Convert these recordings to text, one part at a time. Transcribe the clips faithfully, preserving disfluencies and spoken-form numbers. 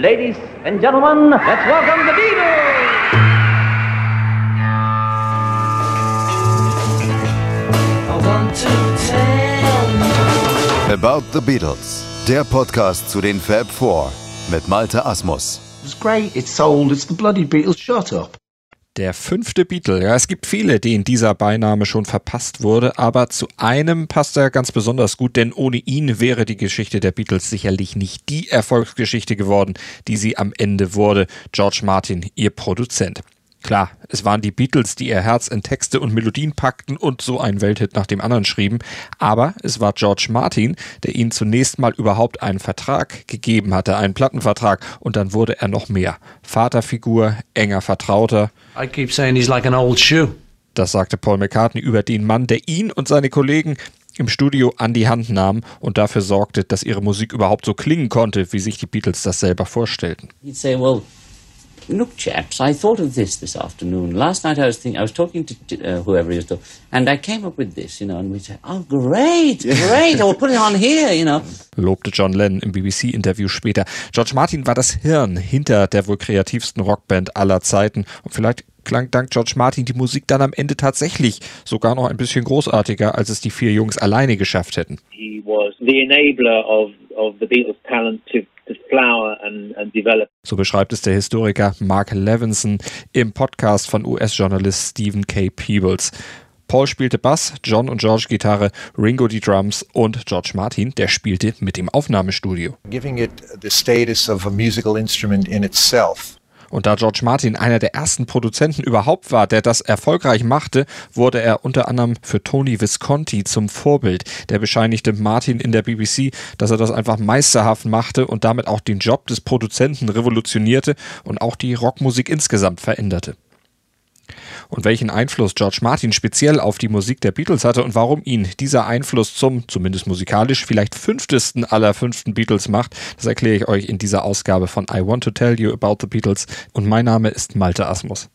Ladies and gentlemen, let's welcome the Beatles! I want to tell you about the Beatles, der Podcast zu den Fab Four mit Malte Asmus. It's great, it's sold, it's the bloody Beatles, shut up. Der fünfte Beatle. Ja, es gibt viele, denen dieser Beiname schon verpasst wurde, aber zu einem passt er ganz besonders gut, denn ohne ihn wäre die Geschichte der Beatles sicherlich nicht die Erfolgsgeschichte geworden, die sie am Ende wurde. George Martin, ihr Produzent. Klar, es waren die Beatles, die ihr Herz in Texte und Melodien packten und so einen Welthit nach dem anderen schrieben, aber es war George Martin, der ihnen zunächst mal überhaupt einen Vertrag gegeben hatte, einen Plattenvertrag, und dann wurde er noch mehr. Vaterfigur, enger Vertrauter. I keep saying he's like an old shoe. Das sagte Paul McCartney über den Mann, der ihn und seine Kollegen im Studio an die Hand nahm und dafür sorgte, dass ihre Musik überhaupt so klingen konnte, wie sich die Beatles das selber vorstellten. He'd say, well, look, chaps, I thought of this this afternoon. Last night I was thinking, I was talking to uh, whoever he was talking, and I came up with this, you know, and we said, oh, great, great, I'll put it on here, you know. Lobte John Lennon im B B C-Interview später. George Martin war das Hirn hinter der wohl kreativsten Rockband aller Zeiten. Und vielleicht klang dank George Martin die Musik dann am Ende tatsächlich sogar noch ein bisschen großartiger, als es die vier Jungs alleine geschafft hätten. He was the enabler of, of the Beatles' talent to flower and, and develop. So beschreibt es der Historiker Mark Levinson im Podcast von U S-Journalist Stephen K. Peebles. Paul spielte Bass, John und George Gitarre, Ringo die Drums und George Martin, der spielte mit im Aufnahmestudio. Giving it the status of a musical instrument in itself. Und da George Martin einer der ersten Produzenten überhaupt war, der das erfolgreich machte, wurde er unter anderem für Tony Visconti zum Vorbild. Der bescheinigte Martin in der B B C, dass er das einfach meisterhaft machte und damit auch den Job des Produzenten revolutionierte und auch die Rockmusik insgesamt veränderte. Und welchen Einfluss George Martin speziell auf die Musik der Beatles hatte und warum ihn dieser Einfluss zum, zumindest musikalisch, vielleicht fünftesten aller fünften Beatles macht, das erkläre ich euch in dieser Ausgabe von I Want To Tell You About The Beatles, und mein Name ist Malte Asmus.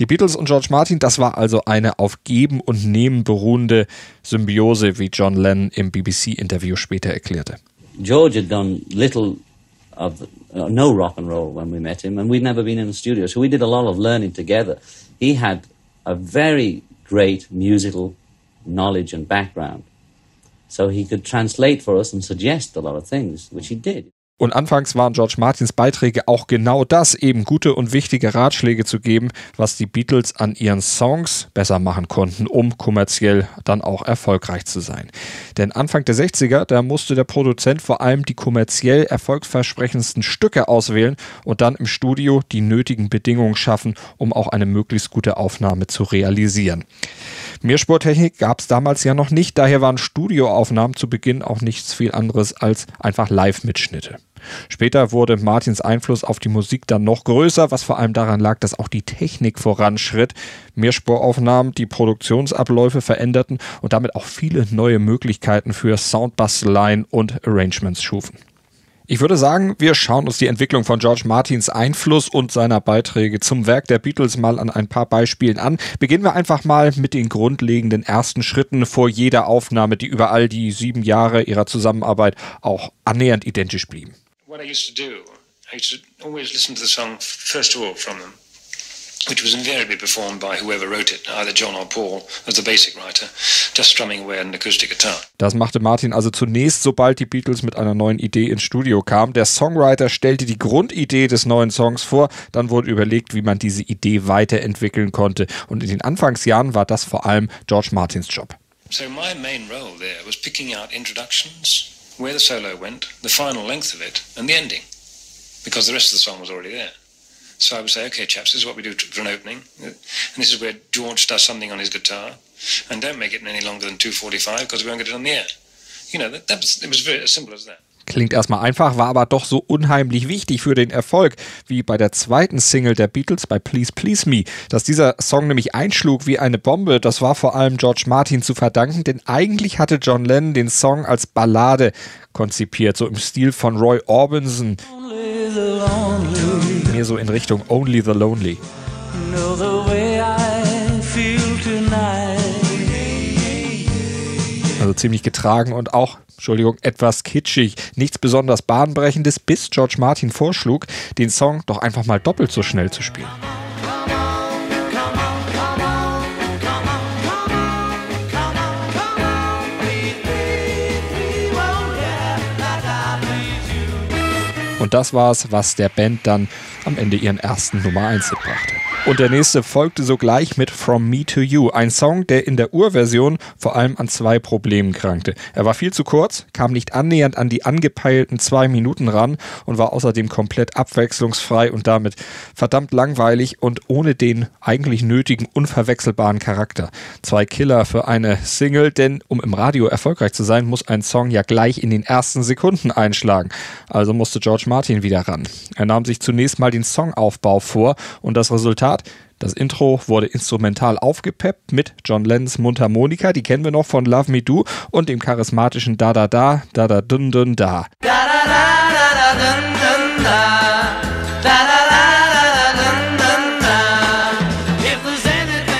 Die Beatles und George Martin, das war also eine auf Geben und Nehmen beruhende Symbiose, wie John Lennon im B B C-Interview später erklärte. George had done little of the, uh, no rock and roll when we met him, and we'd never been in the studio, so we did a lot of learning together. He had a very great musical knowledge and background, so he could translate for us and suggest a lot of things, which he did. Und anfangs waren George Martins Beiträge auch genau das, eben gute und wichtige Ratschläge zu geben, was die Beatles an ihren Songs besser machen konnten, um kommerziell dann auch erfolgreich zu sein. Denn Anfang der sechziger, da musste der Produzent vor allem die kommerziell erfolgsversprechendsten Stücke auswählen und dann im Studio die nötigen Bedingungen schaffen, um auch eine möglichst gute Aufnahme zu realisieren. Mehrspurtechnik gab es damals ja noch nicht, daher waren Studioaufnahmen zu Beginn auch nichts viel anderes als einfach Live-Mitschnitte. Später wurde Martins Einfluss auf die Musik dann noch größer, was vor allem daran lag, dass auch die Technik voranschritt, Mehrspuraufnahmen die Produktionsabläufe veränderten und damit auch viele neue Möglichkeiten für Soundbasteleien und Arrangements schufen. Ich würde sagen, wir schauen uns die Entwicklung von George Martins Einfluss und seiner Beiträge zum Werk der Beatles mal an ein paar Beispielen an. Beginnen wir einfach mal mit den grundlegenden ersten Schritten vor jeder Aufnahme, die über all die sieben Jahre ihrer Zusammenarbeit auch annähernd identisch blieben. What I used to do, I used to always listen to the song first of all from them, which was invariably performed by whoever wrote it, either John or Paul, as the basic writer, just strumming away on an acoustic guitar. Das machte Martin also zunächst, sobald die Beatles mit einer neuen Idee ins Studio kamen. Der Songwriter stellte die Grundidee des neuen Songs vor, dann wurde überlegt, wie man diese Idee weiterentwickeln konnte. Und in den Anfangsjahren war das vor allem George Martins Job. So my main role there was picking out introductions, where the solo went, the final length of it, and the ending, because the rest of the song was already there. So I would say, okay, chaps, this is what we do for an opening, and this is where George does something on his guitar, and don't make it any longer than two forty-five, because we won't get it on the air. You know, that, that was, it was very as simple as that. Klingt erstmal einfach, war aber doch so unheimlich wichtig für den Erfolg, wie bei der zweiten Single der Beatles, bei Please Please Me. Dass dieser Song nämlich einschlug wie eine Bombe, das war vor allem George Martin zu verdanken, denn eigentlich hatte John Lennon den Song als Ballade konzipiert, so im Stil von Roy Orbison. Only the lonely. Mehr so in Richtung Only the Lonely. You know the way I feel tonight. Also ziemlich getragen und auch Entschuldigung, etwas kitschig, nichts besonders Bahnbrechendes, bis George Martin vorschlug, den Song doch einfach mal doppelt so schnell zu spielen. Und das war es, was der Band dann am Ende ihren ersten Nummer eins Hit brachte. Und der nächste folgte sogleich mit From Me to You, ein Song, der in der Urversion vor allem an zwei Problemen krankte. Er war viel zu kurz, kam nicht annähernd an die angepeilten zwei Minuten ran und war außerdem komplett abwechslungsfrei und damit verdammt langweilig und ohne den eigentlich nötigen, unverwechselbaren Charakter. Zwei Killer für eine Single, denn um im Radio erfolgreich zu sein, muss ein Song ja gleich in den ersten Sekunden einschlagen. Also musste George Martin wieder ran. Er nahm sich zunächst mal den Songaufbau vor und das Resultat: Das Intro wurde instrumental aufgepeppt mit John Lennons Mundharmonika, die kennen wir noch von Love Me Do, und dem charismatischen Da-Da-Da, Da-Da-Dun-Dun-Da.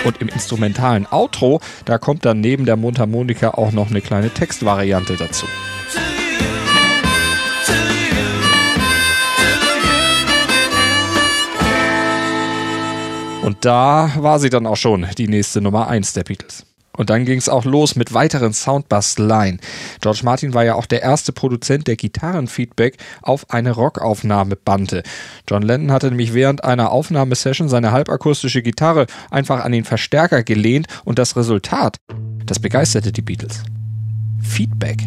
Und im instrumentalen Outro, da kommt dann neben der Mundharmonika auch noch eine kleine Textvariante dazu. Und da war sie dann auch schon, die nächste Nummer eins der Beatles. Und dann ging es auch los mit weiteren Soundbasteleien. George Martin war ja auch der erste Produzent, der Gitarrenfeedback auf eine Rockaufnahme bannte. John Lennon hatte nämlich während einer Aufnahmesession seine halbakustische Gitarre einfach an den Verstärker gelehnt und das Resultat, das begeisterte die Beatles. Feedback.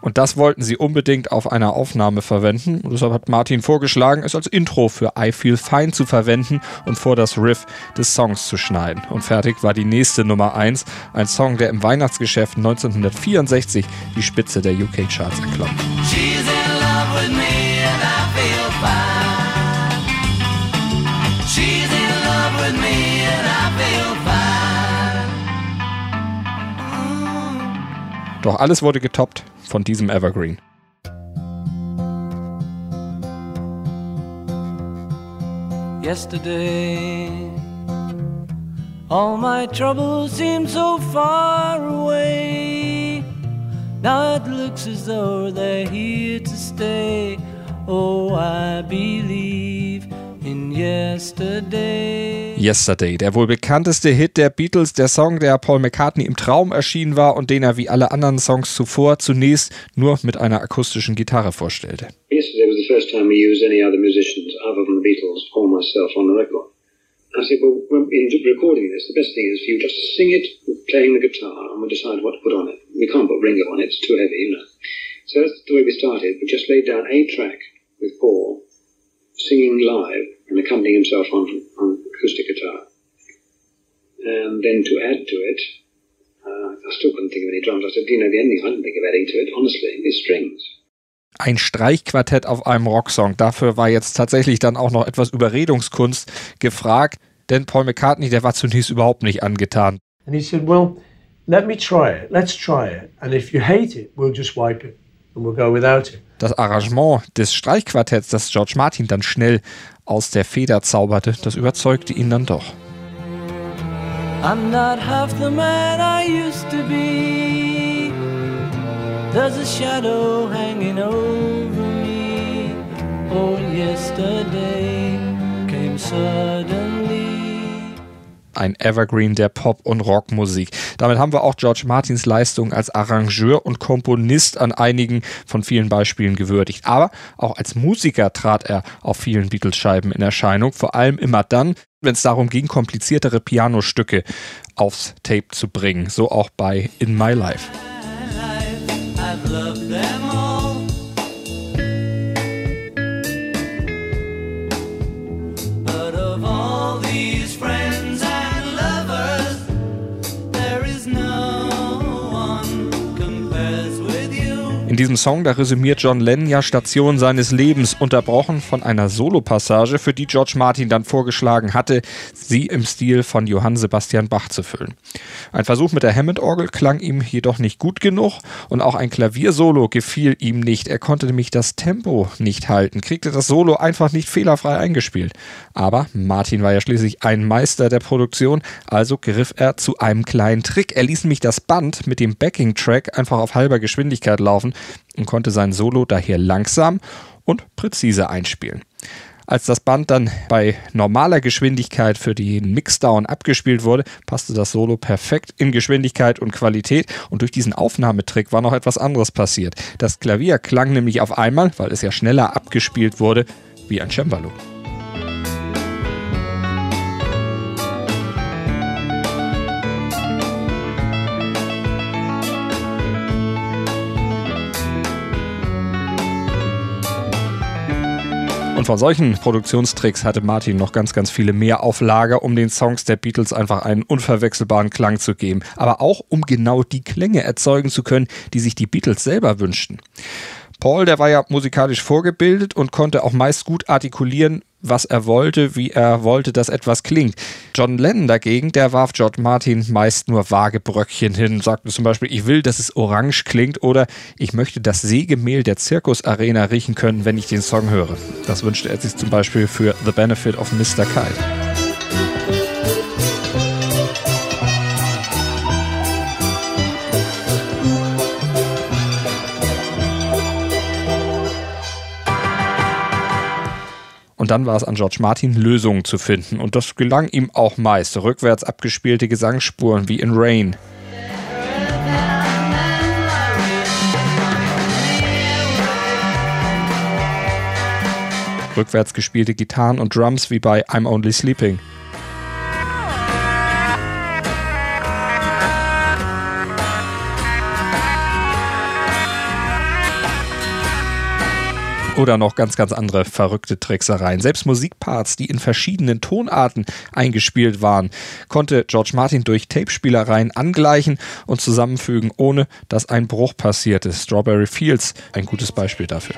Und das wollten sie unbedingt auf einer Aufnahme verwenden. Und deshalb hat Martin vorgeschlagen, es als Intro für I Feel Fine zu verwenden und vor das Riff des Songs zu schneiden. Und fertig war die nächste Nummer eins, ein Song, der im Weihnachtsgeschäft neunzehnhundertvierundsechzig die Spitze der U K-Charts erklomm. She's in love with me and I feel fine. She's in love with me and I feel fine. Doch alles wurde getoppt von diesem Evergreen. Yesterday, all my troubles seem so far away. Now it looks as though they're here to stay. Oh, I believe in yesterday. Yesterday, der wohl bekannteste Hit der Beatles, der Song, der Paul McCartney im Traum erschienen war und den er wie alle anderen Songs zuvor zunächst nur mit einer akustischen Gitarre vorstellte. Yesterday was the first time we used any other musicians other than the Beatles or myself on the record. I said, well, in recording this, the best thing is for you just to sing it, playing the guitar, and we'll decide what to put on it. We can't put Ringo on it; it's too heavy, you know. So that's the way we started. We just laid down a track with Paul singing live and accompanying himself on, on acoustic guitar. And then to add to it, uh, I still couldn't think of any drums. I said, you know, the ending, I didn't think of adding to it, honestly, is strings. Ein Streichquartett auf einem Rocksong. Dafür war jetzt tatsächlich dann auch noch etwas Überredungskunst gefragt, denn Paul McCartney, der war zunächst überhaupt nicht angetan. And he said, well, let me try it, let's try it. And if you hate it, we'll just wipe it and we'll go without it. Das Arrangement des Streichquartetts, das George Martin dann schnell aus der Feder zauberte, das überzeugte ihn dann doch. I'm not half the man I used to be. There's a shadow hanging over me. Oh, yesterday came suddenly. Ein Evergreen der Pop- und Rockmusik. Damit haben wir auch George Martins Leistung als Arrangeur und Komponist an einigen von vielen Beispielen gewürdigt. Aber auch als Musiker trat er auf vielen Beatles-Scheiben in Erscheinung. Vor allem immer dann, wenn es darum ging, kompliziertere Pianostücke aufs Tape zu bringen. So auch bei In My Life. I've loved them all. diesem Song, da resümiert John Lennon ja Stationen seines Lebens, unterbrochen von einer Solopassage, für die George Martin dann vorgeschlagen hatte, sie im Stil von Johann Sebastian Bach zu füllen. Ein Versuch mit der Hammond-Orgel klang ihm jedoch nicht gut genug und auch ein Klaviersolo gefiel ihm nicht. Er konnte nämlich das Tempo nicht halten, kriegte das Solo einfach nicht fehlerfrei eingespielt. Aber Martin war ja schließlich ein Meister der Produktion, also griff er zu einem kleinen Trick. Er ließ nämlich das Band mit dem Backing-Track einfach auf halber Geschwindigkeit laufen und konnte sein Solo daher langsam und präzise einspielen. Als das Band dann bei normaler Geschwindigkeit für den Mixdown abgespielt wurde, passte das Solo perfekt in Geschwindigkeit und Qualität, und durch diesen Aufnahmetrick war noch etwas anderes passiert. Das Klavier klang nämlich auf einmal, weil es ja schneller abgespielt wurde, wie ein Cembalo. Und von solchen Produktionstricks hatte Martin noch ganz, ganz viele mehr auf Lager, um den Songs der Beatles einfach einen unverwechselbaren Klang zu geben. Aber auch, um genau die Klänge erzeugen zu können, die sich die Beatles selber wünschten. Paul, der war ja musikalisch vorgebildet und konnte auch meist gut artikulieren, was er wollte, wie er wollte, dass etwas klingt. John Lennon dagegen, der warf George Martin meist nur vage Bröckchen hin, sagte zum Beispiel, ich will, dass es orange klingt, oder ich möchte das Sägemehl der Zirkusarena riechen können, wenn ich den Song höre. Das wünschte er sich zum Beispiel für The Benefit of Mister Kite. Und dann war es an George Martin, Lösungen zu finden. Und das gelang ihm auch meist. Rückwärts abgespielte Gesangsspuren wie in Rain. Rückwärts gespielte Gitarren und Drums wie bei I'm Only Sleeping. Oder noch ganz, ganz andere verrückte Tricksereien. Selbst Musikparts, die in verschiedenen Tonarten eingespielt waren, konnte George Martin durch Tapespielereien angleichen und zusammenfügen, ohne dass ein Bruch passierte. Strawberry Fields, ein gutes Beispiel dafür.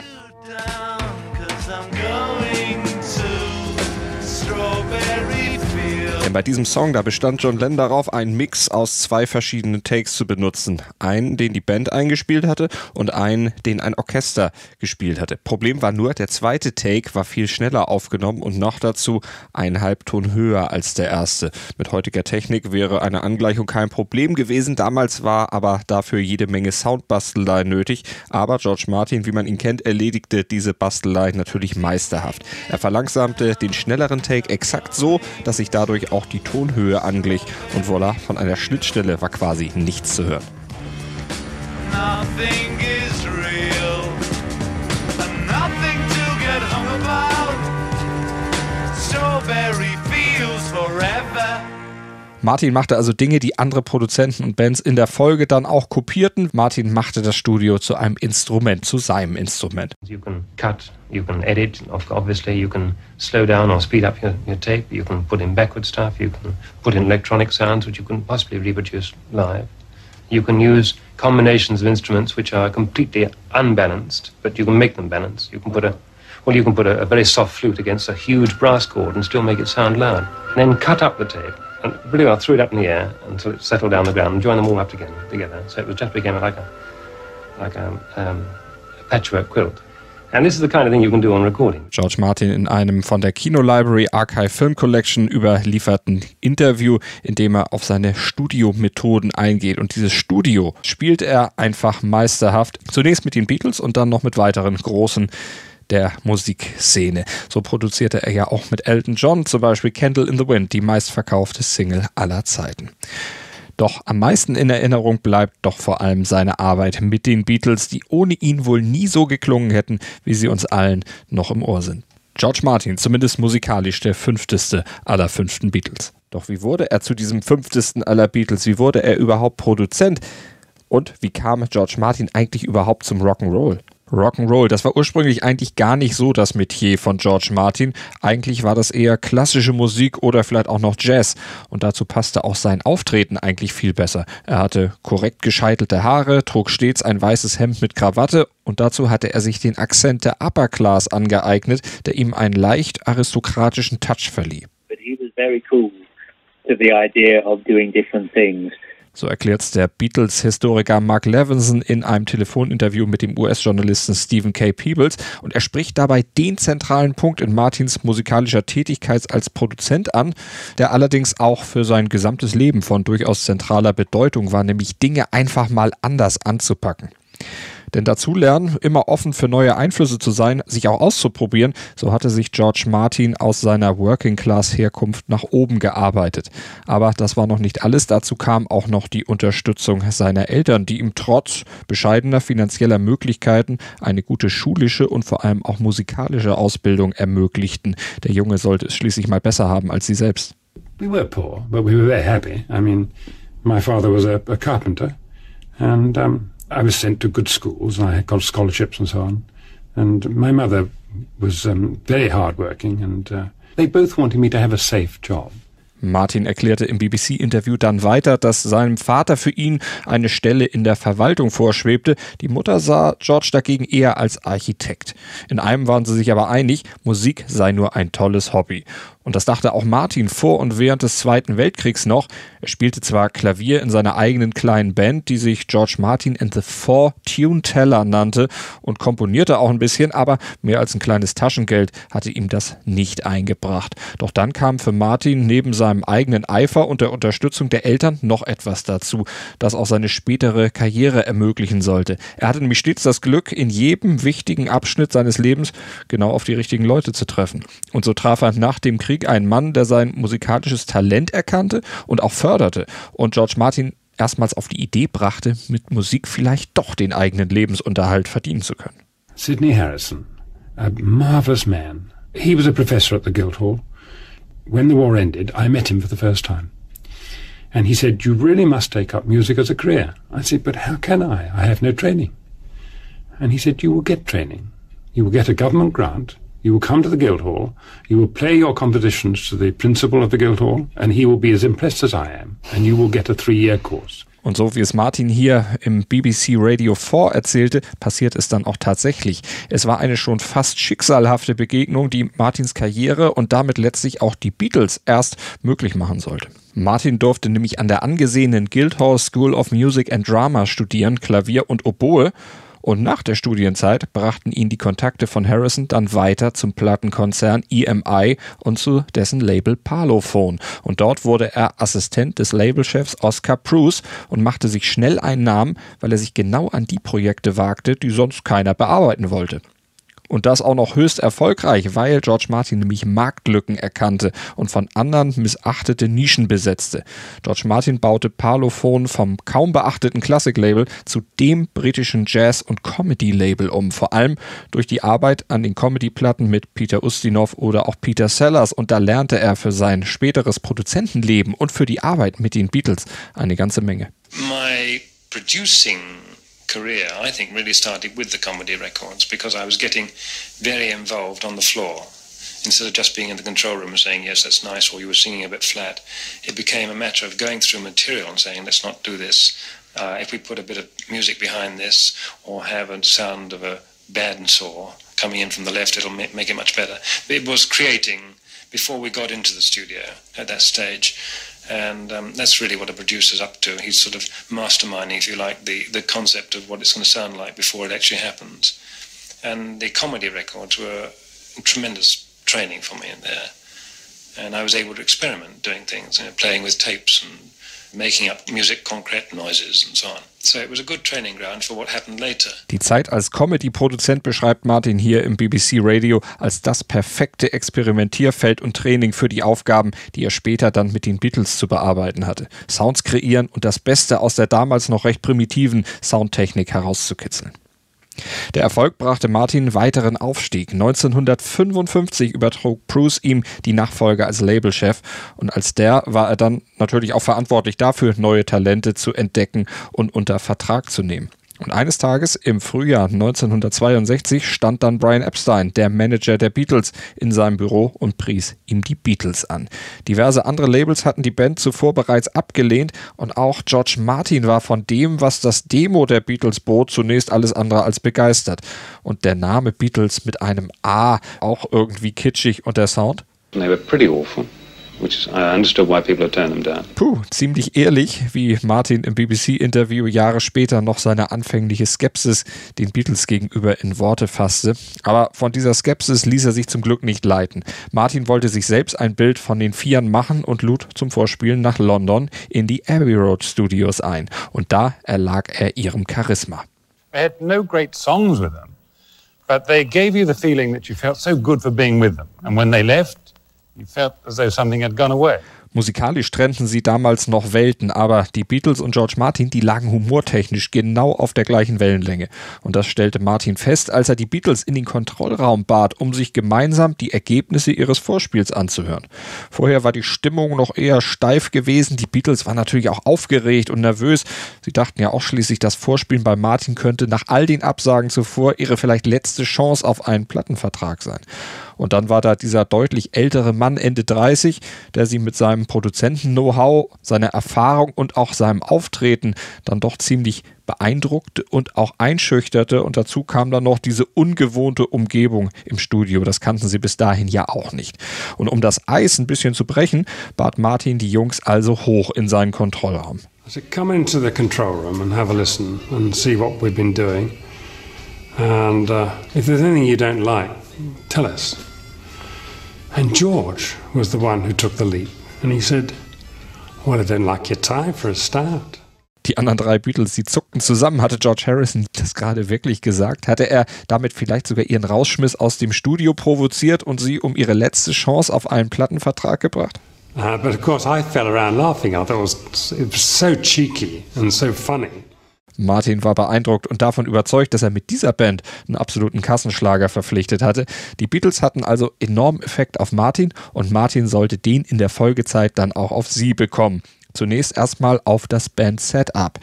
Bei diesem Song, da bestand John Lennon darauf, einen Mix aus zwei verschiedenen Takes zu benutzen. Einen, den die Band eingespielt hatte, und einen, den ein Orchester gespielt hatte. Problem war nur, der zweite Take war viel schneller aufgenommen und noch dazu einen Halbton höher als der erste. Mit heutiger Technik wäre eine Angleichung kein Problem gewesen. Damals war aber dafür jede Menge Soundbastelei nötig. Aber George Martin, wie man ihn kennt, erledigte diese Bastelei natürlich meisterhaft. Er verlangsamte den schnelleren Take exakt so, dass sich dadurch auch auch die Tonhöhe anglich, und voilà, von einer Schnittstelle war quasi nichts zu hören. Martin machte also Dinge, die andere Produzenten und Bands in der Folge dann auch kopierten. Martin machte das Studio zu einem Instrument, zu seinem Instrument. You can cut, you can edit, obviously you can slow down or speed up your, your tape, you can put in backward stuff, you can put in electronic sounds which you couldn't possibly reproduce live. You can use combinations of instruments which are completely unbalanced, but you can make them balanced. You can put a Well, you can put a, a very soft flute against a huge brass chord and still make it sound loud. And then cut up the tape and really well threw it up in the air until it settled down the ground and joined them all up again, together. So it was just became like a like a, um, a patchwork quilt. And this is the kind of thing you can do on recording. George Martin in einem von der Kino Library Archive Film Collection überlieferten Interview, in dem er auf seine Studiomethoden eingeht. Und dieses Studio spielt er einfach meisterhaft. Zunächst mit den Beatles und dann noch mit weiteren großen der Musikszene. So produzierte er ja auch mit Elton John, zum Beispiel Candle in the Wind, die meistverkaufte Single aller Zeiten. Doch am meisten in Erinnerung bleibt doch vor allem seine Arbeit mit den Beatles, die ohne ihn wohl nie so geklungen hätten, wie sie uns allen noch im Ohr sind. George Martin, zumindest musikalisch, der fünfteste aller fünften Beatles. Doch wie wurde er zu diesem fünftesten aller Beatles? Wie wurde er überhaupt Produzent? Und wie kam George Martin eigentlich überhaupt zum Rock'n'Roll? Rock'n'Roll, das war ursprünglich eigentlich gar nicht so das Metier von George Martin. Eigentlich war das eher klassische Musik oder vielleicht auch noch Jazz. Und dazu passte auch sein Auftreten eigentlich viel besser. Er hatte korrekt gescheitelte Haare, trug stets ein weißes Hemd mit Krawatte und dazu hatte er sich den Akzent der Upper Class angeeignet, der ihm einen leicht aristokratischen Touch verlieh. But he was very cool to the idea of doing different things. So erklärt's der Beatles-Historiker Mark Levinson in einem Telefoninterview mit dem U S-Journalisten Stephen K. Peebles. Und er spricht dabei den zentralen Punkt in Martins musikalischer Tätigkeit als Produzent an, der allerdings auch für sein gesamtes Leben von durchaus zentraler Bedeutung war, nämlich Dinge einfach mal anders anzupacken. Denn dazu lernen, immer offen für neue Einflüsse zu sein, sich auch auszuprobieren, so hatte sich George Martin aus seiner Working-Class-Herkunft nach oben gearbeitet. Aber das war noch nicht alles, dazu kam auch noch die Unterstützung seiner Eltern, die ihm trotz bescheidener finanzieller Möglichkeiten eine gute schulische und vor allem auch musikalische Ausbildung ermöglichten. Der Junge sollte es schließlich mal besser haben als sie selbst. We were poor, but we were very happy. I mean, my father was a, a carpenter and um I was sent to good schools and I got scholarships and so on. And my mother was um, very hardworking and uh, they both wanted me to have a safe job. Martin erklärte im B B C-Interview dann weiter, dass seinem Vater für ihn eine Stelle in der Verwaltung vorschwebte. Die Mutter sah George dagegen eher als Architekt. In einem waren sie sich aber einig, Musik sei nur ein tolles Hobby. Und das dachte auch Martin vor und während des Zweiten Weltkriegs noch. Er spielte zwar Klavier in seiner eigenen kleinen Band, die sich George Martin and the Four Tune Teller nannte und komponierte auch ein bisschen, aber mehr als ein kleines Taschengeld hatte ihm das nicht eingebracht. Doch dann kam für Martin neben seinem eigenen Eifer und der Unterstützung der Eltern noch etwas dazu, das auch seine spätere Karriere ermöglichen sollte. Er hatte nämlich stets das Glück, in jedem wichtigen Abschnitt seines Lebens genau auf die richtigen Leute zu treffen. Und so traf er nach dem Krieg ein Mann, der sein musikalisches Talent erkannte und auch förderte und George Martin erstmals auf die Idee brachte, mit Musik vielleicht doch den eigenen Lebensunterhalt verdienen zu können. Sydney Harrison, a marvelous man. He was a professor at the Guildhall. When the war ended, I met him for the first time. And he said, you really must take up music as a career. I said, but how can I? I have no training. And he said, you will get training. You will get a government grant. You will come to the Guildhall, you will play your compositions to the principal of the Guildhall, and he will be as impressed as I am, and you will get a three-year course. Und so wie es Martin hier im B B C Radio vier erzählte, passiert es dann auch tatsächlich. Es war eine schon fast schicksalhafte Begegnung, die Martins Karriere und damit letztlich auch die Beatles erst möglich machen sollte. Martin durfte nämlich an der angesehenen Guildhall School of Music and Drama studieren, Klavier und Oboe. Und nach der Studienzeit brachten ihn die Kontakte von Harrison dann weiter zum Plattenkonzern E M I und zu dessen Label Parlophone. Und dort wurde er Assistent des Labelchefs Oscar Preuss und machte sich schnell einen Namen, weil er sich genau an die Projekte wagte, die sonst keiner bearbeiten wollte. Und das auch noch höchst erfolgreich, weil George Martin nämlich Marktlücken erkannte und von anderen missachtete Nischen besetzte. George Martin baute Parlophone vom kaum beachteten Klassik-Label zu dem britischen Jazz- und Comedy-Label um. Vor allem durch die Arbeit an den Comedy-Platten mit Peter Ustinov oder auch Peter Sellers. Und da lernte er für sein späteres Produzentenleben und für die Arbeit mit den Beatles eine ganze Menge. My producing career, I think, really started with the comedy records because I was getting very involved on the floor. Instead of just being in the control room and saying, yes, that's nice, or you were singing a bit flat, it became a matter of going through material and saying, let's not do this. Uh, if we put a bit of music behind this or have a sound of a bandsaw coming in from the left, it'll make it much better. It was creating before we got into the studio at that stage. And um, that's really what a producer's up to. He's sort of masterminding, if you like, the, the concept of what it's going to sound like before it actually happens. And the comedy records were tremendous training for me in there. And I was able to experiment doing things, you know, playing with tapes and making up music, concrete noises and so on. So it was a good training ground for what happened later. Die Zeit als Comedy-Produzent beschreibt Martin hier im B B C Radio als das perfekte Experimentierfeld und Training für die Aufgaben, die er später dann mit den Beatles zu bearbeiten hatte. Sounds kreieren und das Beste aus der damals noch recht primitiven Soundtechnik herauszukitzeln. Der Erfolg brachte Martin weiteren Aufstieg. neunzehnhundertfünfundfünfzig übertrug Preuss ihm die Nachfolge als Labelchef und als der war er dann natürlich auch verantwortlich dafür, neue Talente zu entdecken und unter Vertrag zu nehmen. Und eines Tages im Frühjahr neunzehnhundertzweiundsechzig stand dann Brian Epstein, der Manager der Beatles, in seinem Büro und pries ihm die Beatles an. Diverse andere Labels hatten die Band zuvor bereits abgelehnt und auch George Martin war von dem, was das Demo der Beatles bot, zunächst alles andere als begeistert. Und der Name Beatles mit einem A, auch irgendwie kitschig, und der Sound? They were pretty awful. Puh, ziemlich ehrlich, wie Martin im B B C-Interview Jahre später noch seine anfängliche Skepsis den Beatles gegenüber in Worte fasste. Aber von dieser Skepsis ließ er sich zum Glück nicht leiten. Martin wollte sich selbst ein Bild von den Vieren machen und lud zum Vorspielen nach London in die Abbey Road Studios ein. Und da erlag er ihrem Charisma. They had no great songs with them, but they gave you the feeling that you felt so good for being with them. And when they left, you felt as though something had gone away. Musikalisch trennten sie damals noch Welten, aber die Beatles und George Martin, die lagen humortechnisch genau auf der gleichen Wellenlänge. Und das stellte Martin fest, als er die Beatles in den Kontrollraum bat, um sich gemeinsam die Ergebnisse ihres Vorspiels anzuhören. Vorher war die Stimmung noch eher steif gewesen, die Beatles waren natürlich auch aufgeregt und nervös. Sie dachten ja auch schließlich, das Vorspielen bei Martin könnte nach all den Absagen zuvor ihre vielleicht letzte Chance auf einen Plattenvertrag sein. Und dann war da dieser deutlich ältere Mann, Ende dreißig, der sie mit seinem Produzenten-Know-how, seiner Erfahrung und auch seinem Auftreten dann doch ziemlich beeindruckte und auch einschüchterte. Und dazu kam dann noch diese ungewohnte Umgebung im Studio. Das kannten sie bis dahin ja auch nicht. Und um das Eis ein bisschen zu brechen, bat Martin die Jungs also hoch in seinen Kontrollraum. Also, come into the control room and have a listen and see what we've been doing. And uh, if there's anything you don't like, tell us. And George was the one who took the lead. And he said, well, I don't like your tie for a start. Die anderen drei Beatles, die zuckten zusammen. Hatte George Harrison das gerade wirklich gesagt? Hatte er damit vielleicht sogar ihren Rausschmiss aus dem Studio provoziert und sie um ihre letzte Chance auf einen Plattenvertrag gebracht? Uh, but of course I fell around laughing. I thought it was, it was so cheeky and so funny. Martin war beeindruckt und davon überzeugt, dass er mit dieser Band einen absoluten Kassenschlager verpflichtet hatte. Die Beatles hatten also enormen Effekt auf Martin und Martin sollte den in der Folgezeit dann auch auf sie bekommen. Zunächst erstmal auf das Band-Setup.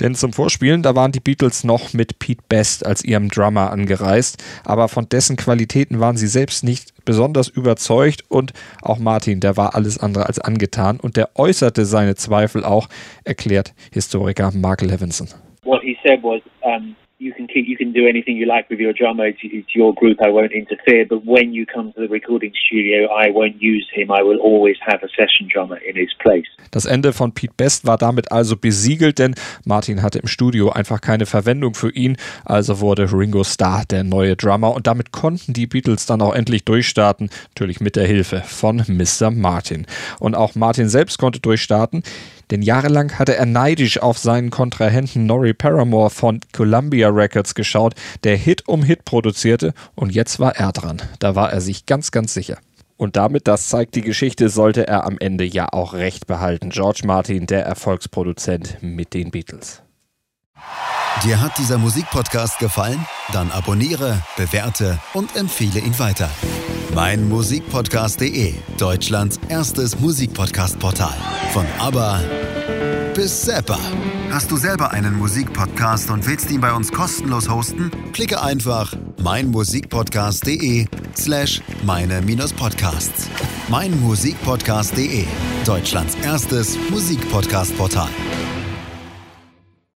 Denn zum Vorspielen, da waren die Beatles noch mit Pete Best als ihrem Drummer angereist, aber von dessen Qualitäten waren sie selbst nicht besonders überzeugt und auch Martin, der war alles andere als angetan und der äußerte seine Zweifel auch, erklärt Historiker Mark Levinson. What he said was, um, you can keep, you can do anything you like with your drummer, it's, it's your group, I won't interfere, but when you come to the recording studio, I won't use him, I will always have a session drummer in his place. Das Ende von Pete Best war damit also besiegelt, denn Martin hatte im Studio einfach keine Verwendung für ihn, also wurde Ringo Starr der neue Drummer und damit konnten die Beatles dann auch endlich durchstarten, natürlich mit der Hilfe von Mister Martin. Und auch Martin selbst konnte durchstarten, denn jahrelang hatte er neidisch auf seinen Kontrahenten Norrie Paramore von Columbia Records geschaut, der Hit um Hit produzierte und jetzt war er dran. Da war er sich ganz, ganz sicher. Und damit, das zeigt die Geschichte, sollte er am Ende ja auch recht behalten. George Martin, der Erfolgsproduzent mit den Beatles. Dir hat dieser Musikpodcast gefallen? Dann abonniere, bewerte und empfehle ihn weiter. Mein Musikpodcast punkt de, Deutschlands erstes Musikpodcast-Portal. Von ABBA bis Zappa. Hast du selber einen Musikpodcast und willst ihn bei uns kostenlos hosten? Klicke einfach meinmusikpodcast.de slash meine-podcasts. meinmusikpodcast punkt de, Deutschlands erstes Musikpodcast-Portal.